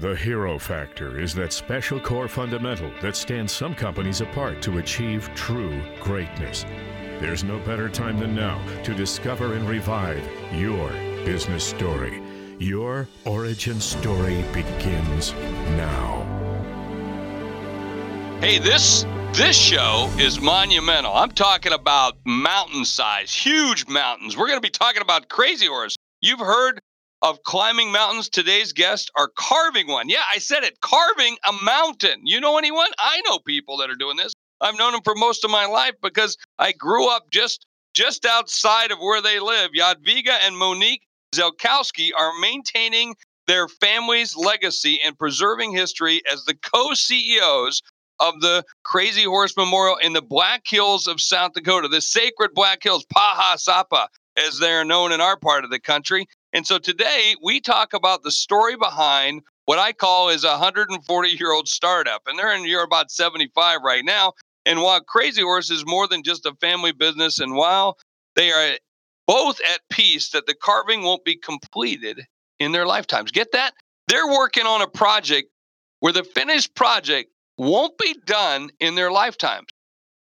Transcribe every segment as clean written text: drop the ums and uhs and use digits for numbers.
The hero factor is that special core fundamental that stands some companies apart to achieve true greatness. There's no better time than now to discover and revive your business story. Your origin story begins now. Hey, this show is monumental. I'm talking about mountain size, huge mountains. We're going to be talking about Crazy Horse. You've heard of climbing mountains. Today's guests are carving one. Yeah, I said it, carving a mountain. You know anyone? I know people that are doing this. I've known them for most of my life because I grew up just outside of where they live. Jadwiga and Monique Ziolkowski are maintaining their family's legacy and preserving history as the co-CEOs of the Crazy Horse Memorial in the Black Hills of South Dakota, the sacred Black Hills, Paha Sapa, as they're known in our part of the country. And so today we talk about the story behind what I call is a 140-year-old startup. And they're in year about 75 right now. And while Crazy Horse is more than just a family business, and while they are both at peace that the carving won't be completed in their lifetimes. Get that? They're working on a project where the finished project won't be done in their lifetimes.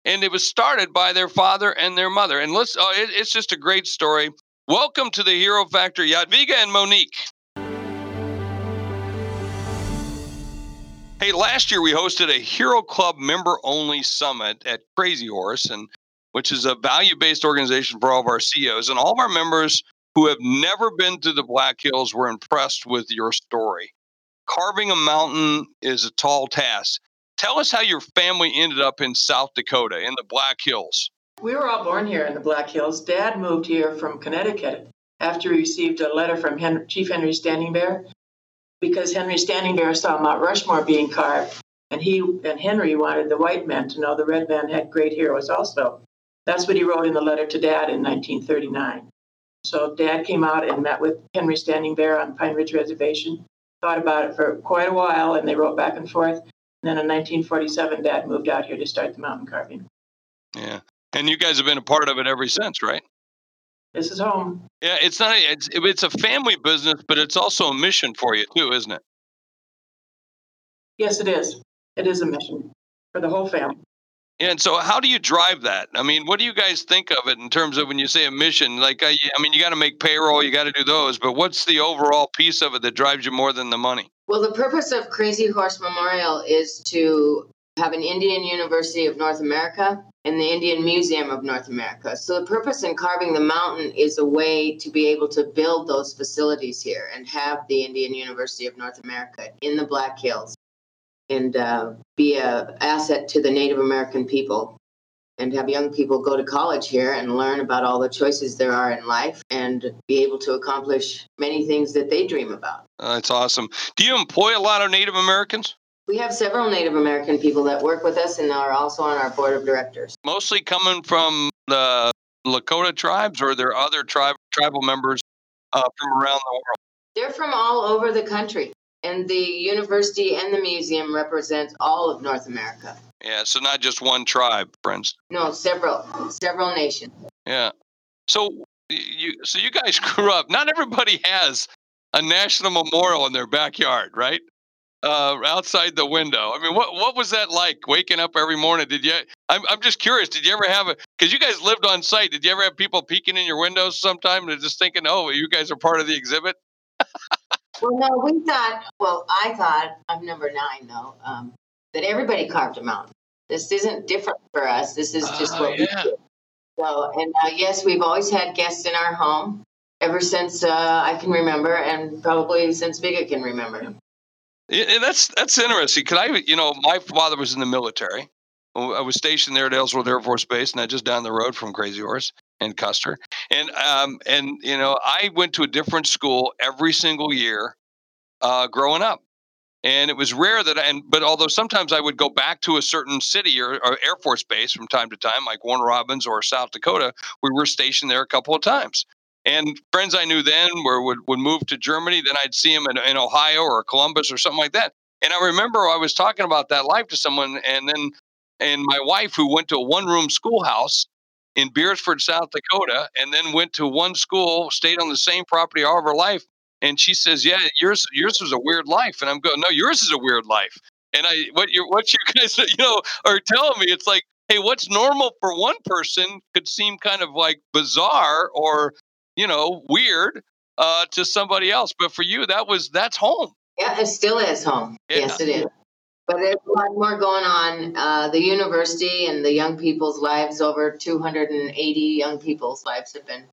And it was started by their father and their mother. And it's just a great story. Welcome to the Hero Factor, Jadwiga and Monique. Hey, last year we hosted a Hero Club member-only summit at Crazy Horse, and which is a value-based organization for all of our CEOs. And all of our members who have never been to the Black Hills were impressed with your story. Carving a mountain is a tall task. Tell us how your family ended up in South Dakota, in the Black Hills. We were all born here in the Black Hills. Dad moved here from Connecticut after he received a letter from Chief Henry Standing Bear, because Henry Standing Bear saw Mount Rushmore being carved, and Henry wanted the white man to know the red man had great heroes also. That's what he wrote in the letter to Dad in 1939. So Dad came out and met with Henry Standing Bear on Pine Ridge Reservation, thought about it for quite a while, and they wrote back and forth. And then in 1947, Dad moved out here to start the mountain carving. Yeah. And you guys have been a part of it ever since, right? This is home. Yeah, it's a family business, but it's also a mission for you too, isn't it? Yes, it is. It is a mission for the whole family. And so how do you drive that? I mean, what do you guys think of it in terms of when you say a mission? Like, I mean, you got to make payroll, you got to do those, but what's the overall piece of it that drives you more than the money? Well, the purpose of Crazy Horse Memorial is to have an Indian University of North America and the Indian Museum of North America. So the purpose in carving the mountain is a way to be able to build those facilities here and have the Indian University of North America in the Black Hills and be an asset to the Native American people and have young people go to college here and learn about all the choices there are in life and be able to accomplish many things that they dream about. That's awesome. Do you employ a lot of Native Americans? We have several Native American people that work with us and are also on our board of directors. Mostly coming from the Lakota tribes, or are there other tribal members from around the world? They're from all over the country. And the university and the museum represent all of North America. Yeah, so not just one tribe, friends. No, several nations. Yeah. So you guys grew up. Not everybody has a national memorial in their backyard, right? Outside the window. I mean, what was that like? Waking up every morning? I'm just curious. Did you ever have it? Because you guys lived on site. Did you ever have people peeking in your windows sometime and just thinking, "Oh, you guys are part of the exhibit"? Well, no, I thought, I'm number 9, though, that everybody carved a mountain. This isn't different for us. This is just what we do. So, and yes, we've always had guests in our home ever since I can remember, and probably since Vigga can remember. Yeah, that's interesting. My father was in the military. I was stationed there at Ellsworth Air Force Base, and I just down the road from Crazy Horse and Custer. And you know, I went to a different school every single year growing up, and it was rare that. But although sometimes I would go back to a certain city or Air Force Base from time to time, like Warner Robins or South Dakota, we were stationed there a couple of times. And friends I knew then would move to Germany. Then I'd see them in Ohio or Columbus or something like that. And I remember I was talking about that life to someone, and my wife, who went to a one-room schoolhouse in Beersford, South Dakota, and then went to one school, stayed on the same property all of her life, And she says, yeah, yours was a weird life. And I'm going, no, yours is a weird life. And what you guys, are telling me, it's like, hey, what's normal for one person could seem kind of like bizarre or, weird to somebody else. But for you, that's home. Yeah, it still is home. Yeah. Yes, it is. But there's a lot more going on. The university and the young people's lives, over 280 young people's lives have been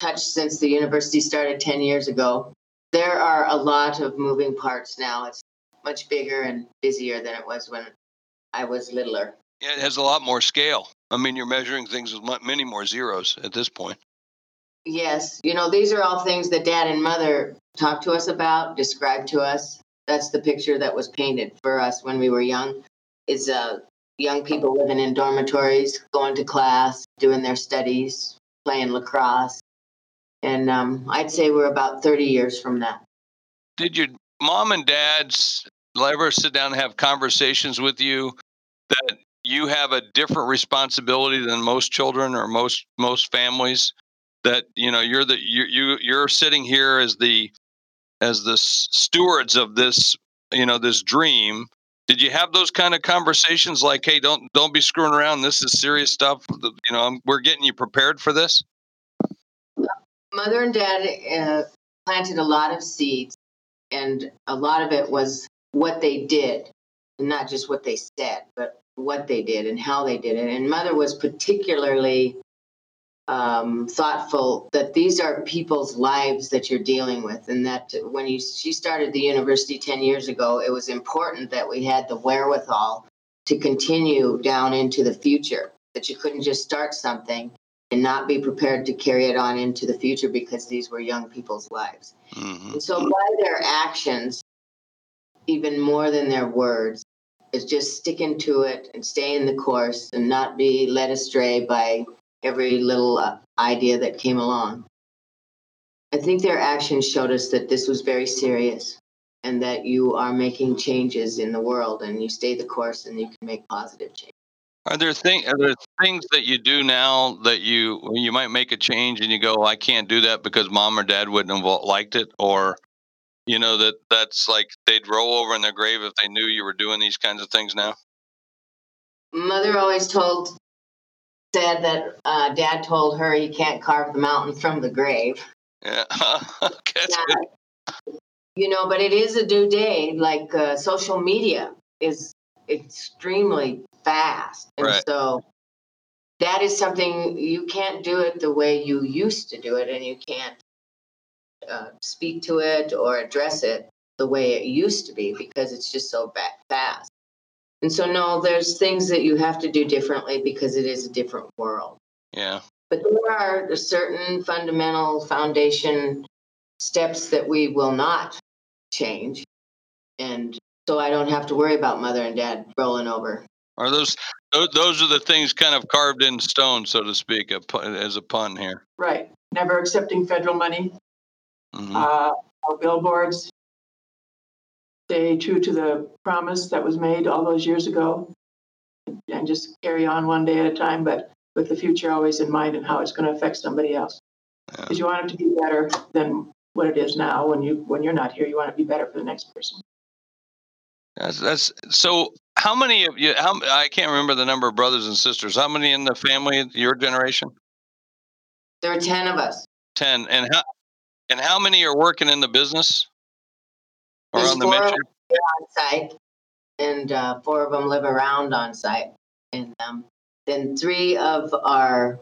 touched since the university started 10 years ago. There are a lot of moving parts now. It's much bigger and busier than it was when I was littler. Yeah, it has a lot more scale. I mean, you're measuring things with many more zeros at this point. Yes. These are all things that Dad and Mother talked to us about, described to us. That's the picture that was painted for us when we were young, is young people living in dormitories, going to class, doing their studies, playing lacrosse. And I'd say we're about 30 years from that. Did your mom and dad ever sit down and have conversations with you that you have a different responsibility than most children or most families? That, you're sitting here as the stewards of this, this dream. Did you have those kind of conversations like, hey, don't be screwing around. This is serious stuff. We're getting you prepared for this. Mother and Dad planted a lot of seeds, and a lot of it was what they did, and not just what they said, but what they did and how they did it. And Mother was particularly thoughtful that these are people's lives that you're dealing with, and that when she started the university 10 years ago, it was important that we had the wherewithal to continue down into the future, that you couldn't just start something and not be prepared to carry it on into the future, because these were young people's lives. Mm-hmm. And so by their actions, even more than their words, is just sticking to it and staying the course and not be led astray by every little idea that came along. I think their actions showed us that this was very serious and that you are making changes in the world, and you stay the course and you can make positive change. Are there things that you do now that you might make a change and you go, I can't do that because mom or dad wouldn't have liked it? Or, that's like they'd roll over in their grave if they knew you were doing these kinds of things now? Mother always said that Dad told her he can't carve the mountain from the grave. Yeah. But it is a new day. Like social media is extremely fast. And right. So that is something, you can't do it the way you used to do it, and you can't speak to it or address it the way it used to be, because it's just so fast. And so, no, there's things that you have to do differently because it is a different world. Yeah. But there are certain fundamental foundation steps that we will not change. And so I don't have to worry about Mother and Dad rolling over. Are those are the things kind of carved in stone, so to speak, as a pun here. Right. Never accepting federal money. Mm-hmm. Billboards. Stay true to the promise that was made all those years ago, and just carry on one day at a time, but with the future always in mind and how it's going to affect somebody else. Because You want it to be better than what it is now. When you're not here, you want it to be better for the next person. That's so. How many of you? I can't remember the number of brothers and sisters. How many in the family? Your generation? There are 10 of us. 10, and how many are working in the business? There's on the 4 mission? On site, and 4 of them live around on site, and then 3 of are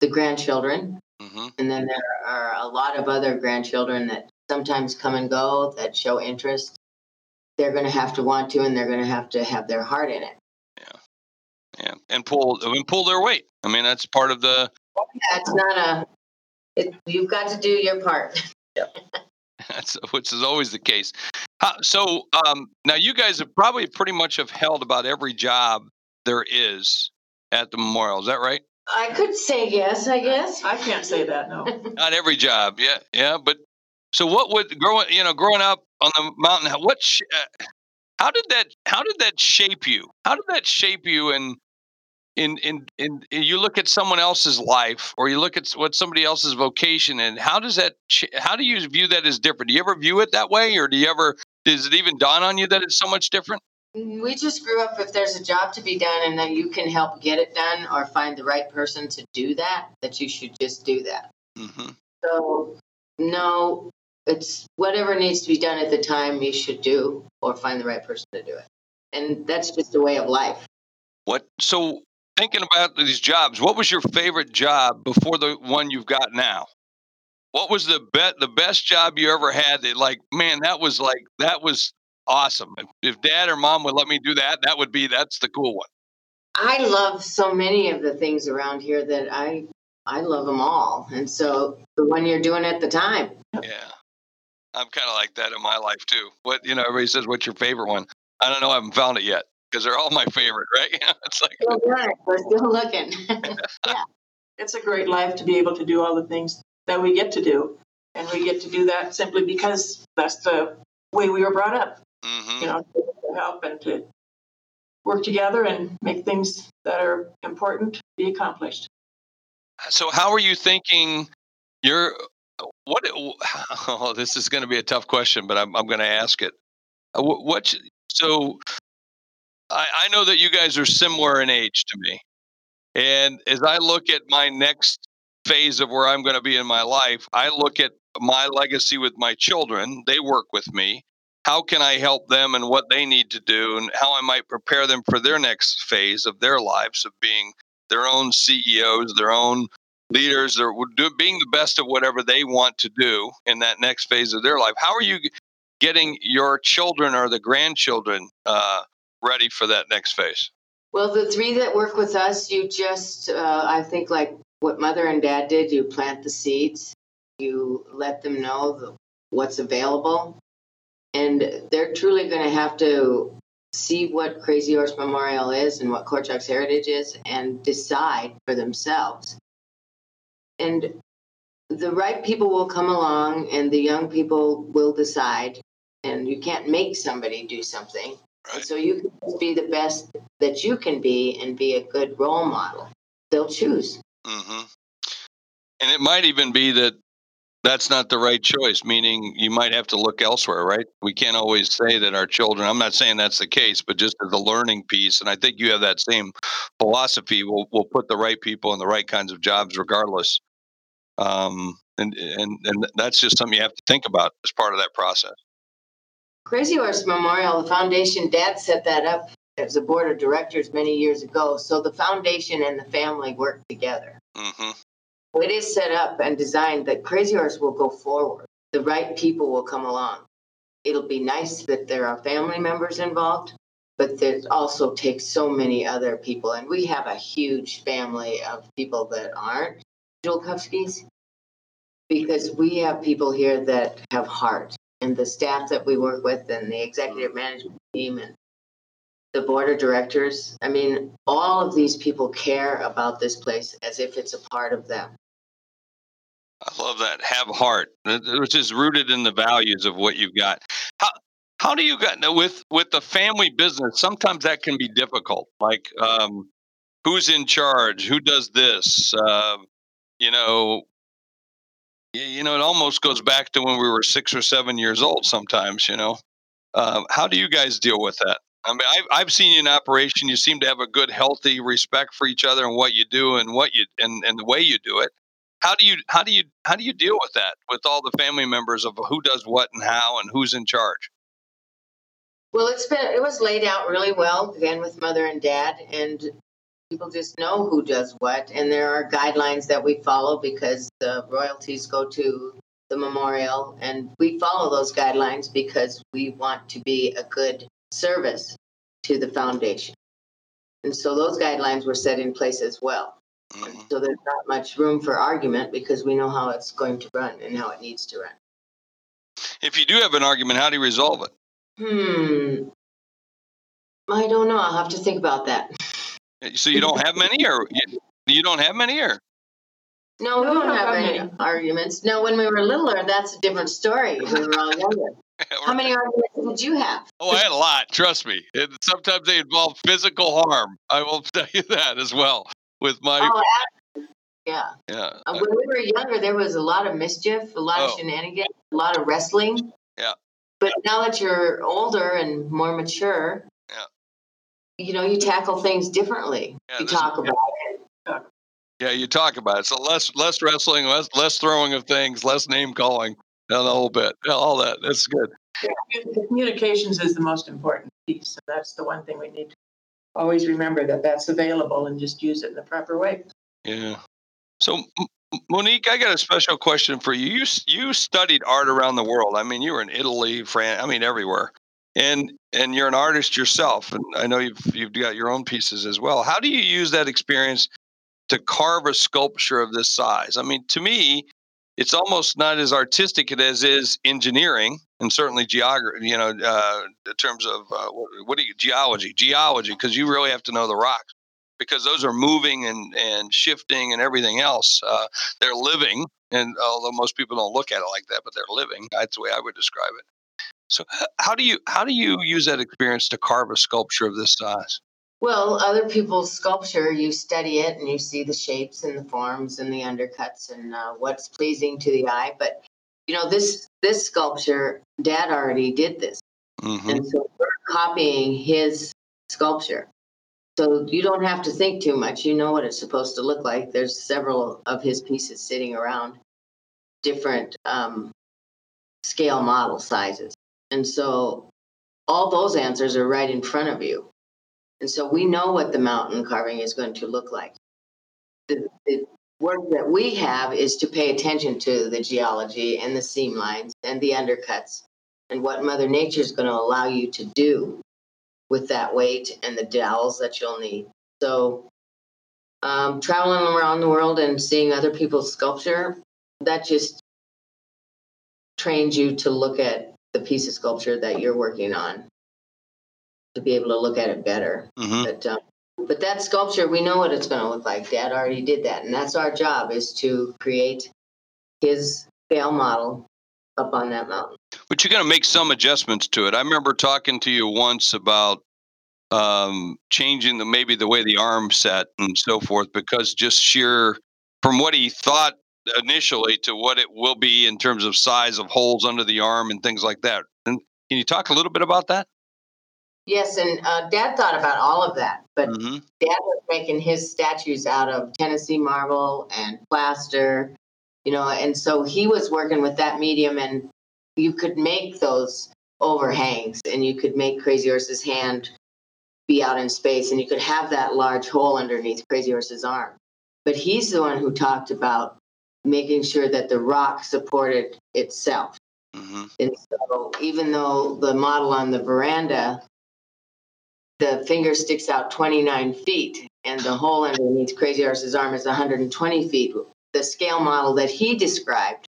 the grandchildren, mm-hmm. and then there are a lot of other grandchildren that sometimes come and go that show interest. They're going to have to want to, and they're going to have their heart in it. Yeah, and pull their weight. I mean, that's part of the. Yeah, it's not you've got to do your part. Yep. Which is always the case. So now you guys have probably pretty much have held about every job there is at the memorial. Is that right? I could say yes, I guess. I can't say that, no. Not every job, yeah. But so what would growing up on the mountain? How did that shape you? How did that shape you in in you look at someone else's life, or you look at what somebody else's vocation, and how does that? How do you view that as different? Do you ever view it that way, or do you ever? Does it even dawn on you that it's so much different? We just grew up. If there's a job to be done, and then you can help get it done, or find the right person to do that, that you should just do that. Mm-hmm. So no, it's whatever needs to be done at the time you should do, or find the right person to do it, and that's just a way of life. What so? Thinking about these jobs, what was your favorite job before the one you've got now? What was the best job you ever had that, like, man, that was awesome. If dad or mom would let me do that, that's the cool one. I love so many of the things around here that I love them all. And so the one you're doing at the time. Yeah. I'm kind of like that in my life too. What, everybody says, what's your favorite one? I don't know. I haven't found it yet. Because they're all my favorite, right? It's like we're still looking. Yeah. It's a great life to be able to do all the things that we get to do, and we get to do that simply because that's the way we were brought up. Mm-hmm. To help and to work together and make things that are important be accomplished. So, how are you thinking? This is going to be a tough question, but I'm going to ask it. I know that you guys are similar in age to me. And as I look at my next phase of where I'm going to be in my life, I look at my legacy with my children. They work with me. How can I help them and what they need to do and how I might prepare them for their next phase of their lives of being their own CEOs, their own leaders, or being the best of whatever they want to do in that next phase of their life. How are you getting your children or the grandchildren ready for that next phase? Well, the three that work with us, you just, I think like what mother and dad did, you plant the seeds, you let them know what's available, and they're truly going to have to see what Crazy Horse Memorial is and what Korchak's heritage is and decide for themselves. And the right people will come along and the young people will decide, and you can't make somebody do something. Right. So you can just be the best that you can be and be a good role model. They'll choose. Mm-hmm. And it might even be that that's not the right choice, meaning you might have to look elsewhere, right? We can't always say that our children, I'm not saying that's the case, but just the learning piece. And I think you have that same philosophy. We'll put the right people in the right kinds of jobs regardless. And that's just something you have to think about as part of that process. Crazy Horse Memorial, the foundation, Dad set that up as a board of directors many years ago. So the foundation and the family work together. Mm-hmm. It is set up and designed that Crazy Horse will go forward. The right people will come along. It'll be nice that there are family members involved, but it also takes so many other people. And we have a huge family of people that aren't Ziolkowskis, because we have people here that have heart. And the staff that we work with and the executive management team and the board of directors. I mean, all of these people care about this place as if it's a part of them. I love that. Have heart, which is rooted in the values of what you've got. How do you got now with the family business? Sometimes that can be difficult. Like who's in charge? Who does this? It almost goes back to when we were 6 or 7 years old sometimes, How do you guys deal with that? I mean, I've seen you in operation. You seem to have a good, healthy respect for each other and what you do and and the way you do it. How do you deal with that with all the family members of who does what and how and who's in charge? Well, it was laid out really well, again, with mother and dad, and people just know who does what, and there are guidelines that we follow because the royalties go to the memorial, and we follow those guidelines because we want to be a good service to the foundation. And so those guidelines were set in place as well. Mm-hmm. So there's not much room for argument because we know how it's going to run and how it needs to run. If you do have an argument, how do you resolve it? I don't know. I'll have to think about that. So you don't have many, or you don't have many, or? No, we don't have any arguments. No, when we were littler, that's a different story. We were all younger. How many arguments did you have? Oh, I had a lot. Trust me. And sometimes they involve physical harm. I will tell you that as well. With my when we were younger, there was a lot of mischief, a lot of shenanigans, a lot of wrestling. Yeah. But now that you're older and more mature, you know, you tackle things differently. Yeah, you talk about it. Yeah, you talk about it. So less wrestling, less throwing of things, less name calling, and a whole bit. All that. That's good. Yeah, the communications is the most important piece. So that's the one thing we need to always remember, that that's available and just use it in the proper way. Yeah. So, Monique, I got a special question for you. You studied art around the world. I mean, you were in Italy, France. I mean, everywhere. And you're an artist yourself, and I know you've got your own pieces as well. How do you use that experience to carve a sculpture of this size? I mean, to me, it's almost not as artistic as is engineering, and certainly geography. You know, in terms of geology, because you really have to know the rocks, because those are moving and shifting and everything else. They're living, and although most people don't look at it like that, but they're living. That's the way I would describe it. So how do you use that experience to carve a sculpture of this size? Well, other people's sculpture, you study it and you see the shapes and the forms and the undercuts and what's pleasing to the eye. But, you know, this sculpture, Dad already did this. Mm-hmm. And so we're copying his sculpture. So you don't have to think too much. You know what it's supposed to look like. There's several of his pieces sitting around different scale model sizes. And so all those answers are right in front of you. And so we know what the mountain carving is going to look like. The work that we have is to pay attention to the geology and the seam lines and the undercuts and what Mother Nature is going to allow you to do with that weight and the dowels that you'll need. So traveling around the world and seeing other people's sculpture, that just trains you to look at the piece of sculpture that you're working on, to be able to look at it better. Mm-hmm. But that sculpture, we know what it's going to look like. Dad already did that. And that's our job, is to create his scale model up on that mountain. But you're going to make some adjustments to it. I remember talking to you once about changing the way the arm set and so forth, because just sheer from what he thought initially to what it will be in terms of size of holes under the arm and things like that. And can you talk a little bit about that? Yes, and Dad thought about all of that, but mm-hmm. Dad was making his statues out of Tennessee marble and plaster, you know, and so he was working with that medium, and you could make those overhangs, and you could make Crazy Horse's hand be out in space, and you could have that large hole underneath Crazy Horse's arm. But he's the one who talked about making sure that the rock supported itself. Mm-hmm. And so even though the model on the veranda, the finger sticks out 29 feet and the hole underneath Crazy Horse's arm is 120 feet, the scale model that he described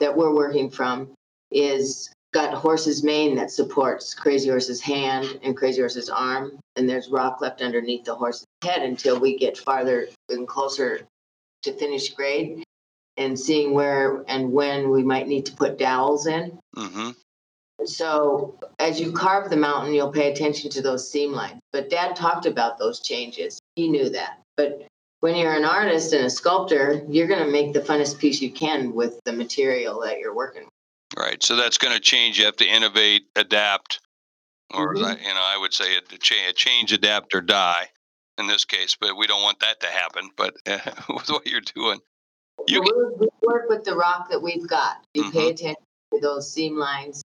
that we're working from is got horse's mane that supports Crazy Horse's hand and Crazy Horse's arm, and there's rock left underneath the horse's head until we get farther and closer to finish grade, and seeing where and when we might need to put dowels in. Mm-hmm. So as you carve the mountain, you'll pay attention to those seam lines. But Dad talked about those changes. He knew that. But when you're an artist and a sculptor, you're going to make the funnest piece you can with the material that you're working with. Right. So that's going to change. You have to innovate, adapt, or, mm-hmm. you know, I would say a change, adapt, or die in this case. But we don't want that to happen, but with what you're doing. You we work with the rock that we've got. You mm-hmm. pay attention to those seam lines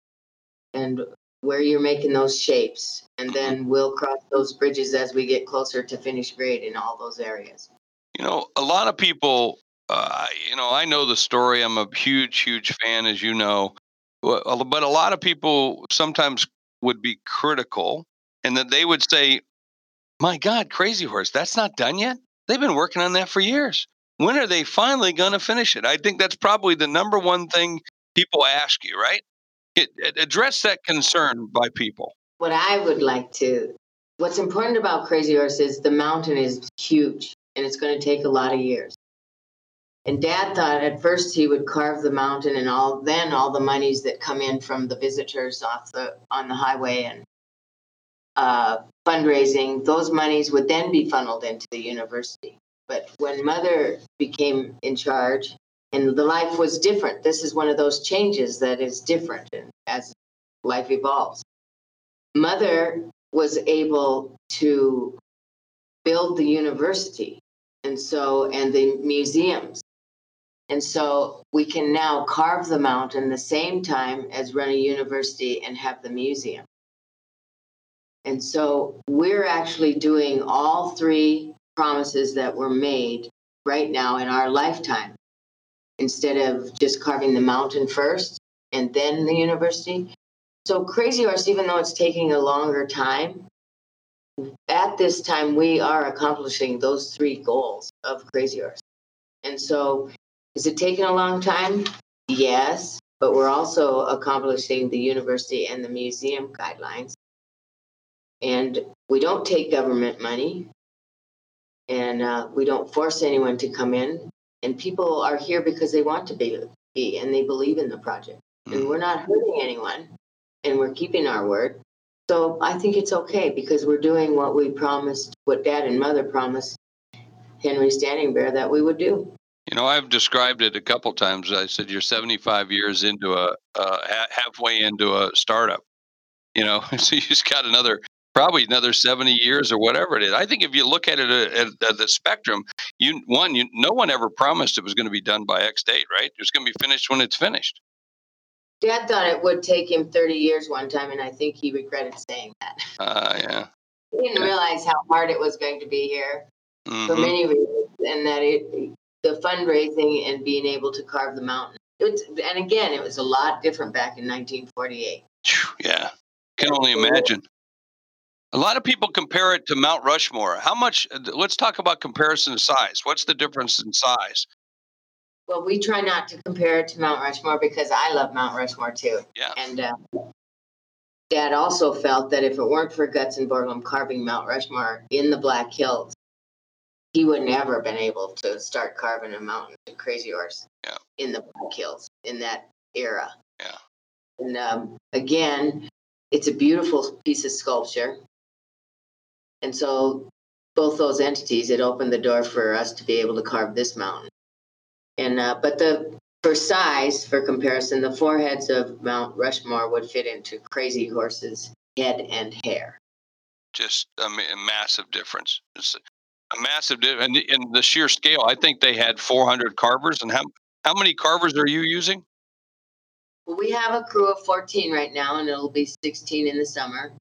and where you're making those shapes. And mm-hmm. then we'll cross those bridges as we get closer to finish grade in all those areas. You know, a lot of people, you know, I know the story. I'm a huge, huge fan, as you know. But a lot of people sometimes would be critical, and that they would say, my God, Crazy Horse, that's not done yet? They've been working on that for years. When are they finally going to finish it? I think that's probably the number one thing people ask you, right? Address that concern by people. What's important about Crazy Horse is the mountain is huge, and it's going to take a lot of years. And Dad thought at first he would carve the mountain, and all the monies that come in from the visitors on the highway and fundraising, those monies would then be funneled into the university. But when Mother became in charge, and the life was different, this is one of those changes that is different as life evolves. Mother was able to build the university and the museums. And so we can now carve the mountain the same time as run a university and have the museum. And so we're actually doing all three promises that were made right now in our lifetime, instead of just carving the mountain first and then the university. So Crazy Horse, even though it's taking a longer time, at this time we are accomplishing those three goals of Crazy Horse. And so is it taking a long time? Yes, but we're also accomplishing the university and the museum guidelines. And we don't take government money, and we don't force anyone to come in. And people are here because they want to be, and they believe in the project. And we're not hurting anyone, and we're keeping our word. So I think it's okay because we're doing what we promised, what Dad and Mother promised Henry Standing Bear that we would do. You know, I've described it a couple times. I said you're 75 years into halfway into a startup. You know, so you just got probably another 70 years or whatever it is. I think if you look at it at the spectrum, no one ever promised it was going to be done by X date, right? It's going to be finished when it's finished. Dad thought it would take him 30 years one time, and I think he regretted saying that. Yeah. He didn't realize how hard it was going to be here for many reasons, and that the fundraising and being able to carve the mountain. And again, it was a lot different back in 1948. Yeah. Can only imagine. A lot of people compare it to Mount Rushmore. Let's talk about comparison of size. What's the difference in size? Well, we try not to compare it to Mount Rushmore because I love Mount Rushmore too. Yeah. And Dad also felt that if it weren't for Gutzon Borglum carving Mount Rushmore in the Black Hills, he would never have been able to start carving a mountain to Crazy Horse in the Black Hills in that era. Yeah. And again, it's a beautiful piece of sculpture. And so both those entities, it opened the door for us to be able to carve this mountain. And but for comparison, the foreheads of Mount Rushmore would fit into Crazy Horse's head and hair. Just a massive difference. It's a massive difference. And in the sheer scale, I think they had 400 carvers. And how many carvers are you using? Well, we have a crew of 14 right now, and it'll be 16 in the summer.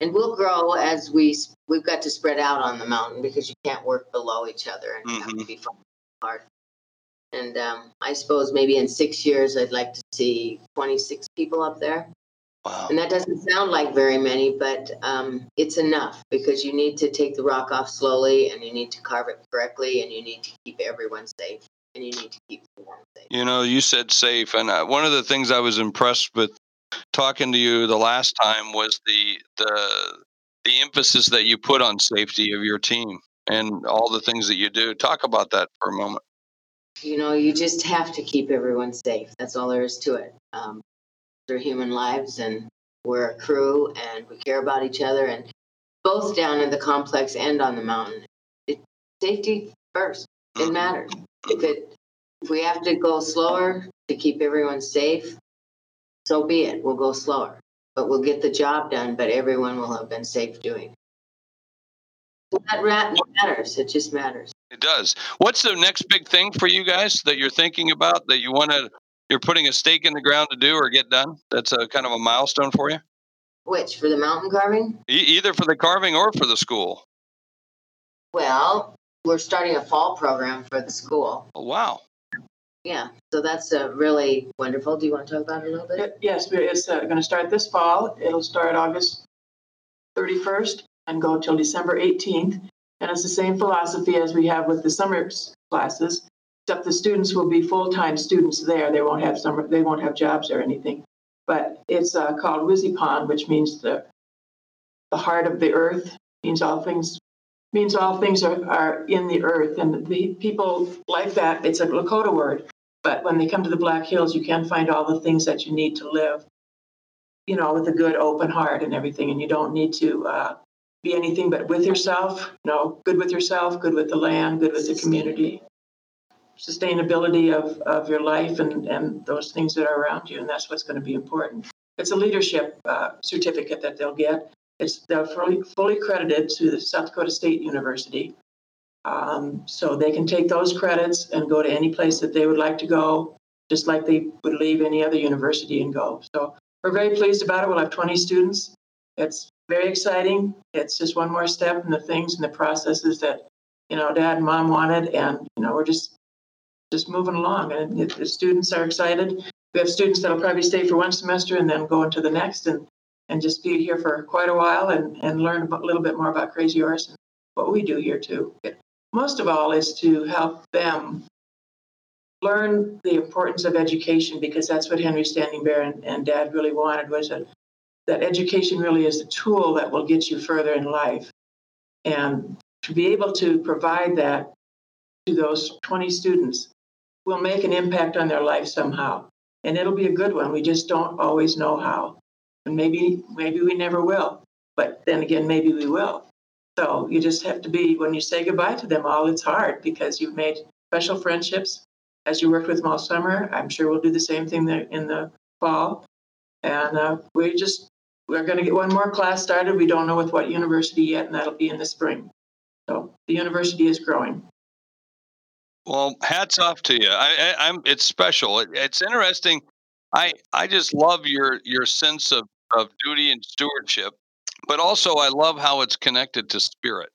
And we'll grow as we've got to spread out on the mountain because you can't work below each other and have to be falling apart. And I suppose maybe in 6 years, I'd like to see 26 people up there. Wow. And that doesn't sound like very many, but it's enough because you need to take the rock off slowly, and you need to carve it correctly, and you need to keep everyone safe, and you need to keep everyone safe. You know, you said safe. And one of the things I was impressed with talking to you the last time was the emphasis that you put on safety of your team and all the things that you do. Talk about that for a moment. You know, you just have to keep everyone safe. That's all there is to it. They're human lives, and we're a crew, and we care about each other, and both down in the complex and on the mountain. Safety first. It matters. If we have to go slower to keep everyone safe, so be it. We'll go slower, but we'll get the job done, but everyone will have been safe doing it. So that matters. It just matters. It does. What's the next big thing for you guys that you're thinking about that you're putting a stake in the ground to do or get done? That's a kind of a milestone for you. Which, for the mountain carving? Either for the carving or for the school. Well, we're starting a fall program for the school. Oh, wow. Yeah. So that's really wonderful. Do you want to talk about it a little bit? Yes. It's going to start this fall. It'll start August 31st and go till December 18th. And it's the same philosophy as we have with the summer classes, except the students will be full-time students there. They won't have they won't have jobs or anything. But it's called Wizipan, which means the heart of the earth, means all things means all things are in the earth. And the people like that, it's a Lakota word. But when they come to the Black Hills, you can find all the things that you need to live, you know, with a good open heart and everything. And you don't need to be anything but with yourself. You know, good with yourself, good with the land, good with the community. Sustainability of your life and those things that are around you. And that's what's going to be important. It's a leadership certificate that they'll get. They're fully credited to the South Dakota State University. So they can take those credits and go to any place that they would like to go, just like they would leave any other university and go. So we're very pleased about it. We'll have 20 students. It's very exciting. It's just one more step in the things and the processes that, you know, Dad and Mom wanted. And, you know, we're just moving along. And the students are excited. We have students that will probably stay for one semester and then go into the next and just be here for quite a while and learn a little bit more about Crazy Horse and what we do here, too. Most of all is to help them learn the importance of education, because that's what Henry Standing Bear and Dad really wanted, was that education really is a tool that will get you further in life. And to be able to provide that to those 20 students will make an impact on their life somehow. And it'll be a good one. We just don't always know how. And maybe we never will. But then again, maybe we will. So you just have to be, when you say goodbye to them all, it's hard because you've made special friendships as you worked with them all summer. I'm sure we'll do the same thing in the fall. And we're going to get one more class started. We don't know with what university yet, and that'll be in the spring. So the university is growing. Well, hats off to you. It's special. It's interesting. I just love your sense of duty and stewardship. But also, I love how it's connected to spirit,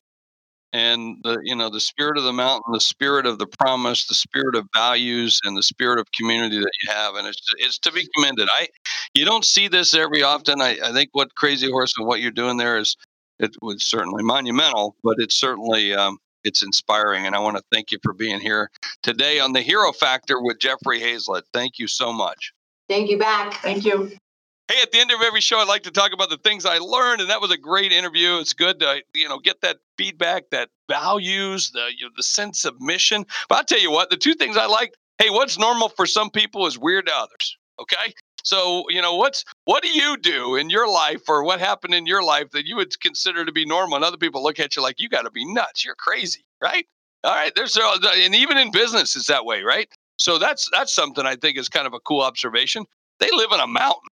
and the spirit of the mountain, the spirit of the promise, the spirit of values, and the spirit of community that you have, and it's to be commended. You don't see this every often. I think what Crazy Horse and what you're doing there was certainly monumental, but it's certainly it's inspiring. And I want to thank you for being here today on The Hero Factor with Jeffrey Hazlett. Thank you so much. Thank you back. Thank you. Hey, at the end of every show, I like to talk about the things I learned, and that was a great interview. It's good to, get that feedback, that values, the sense of mission. But I'll tell you what, the two things I liked, hey, what's normal for some people is weird to others, okay? So, what do you do in your life or what happened in your life that you would consider to be normal, and other people look at you like, you got to be nuts, you're crazy, right? All right, and even in business, it's that way, right? So that's something I think is kind of a cool observation. They live in a mountain.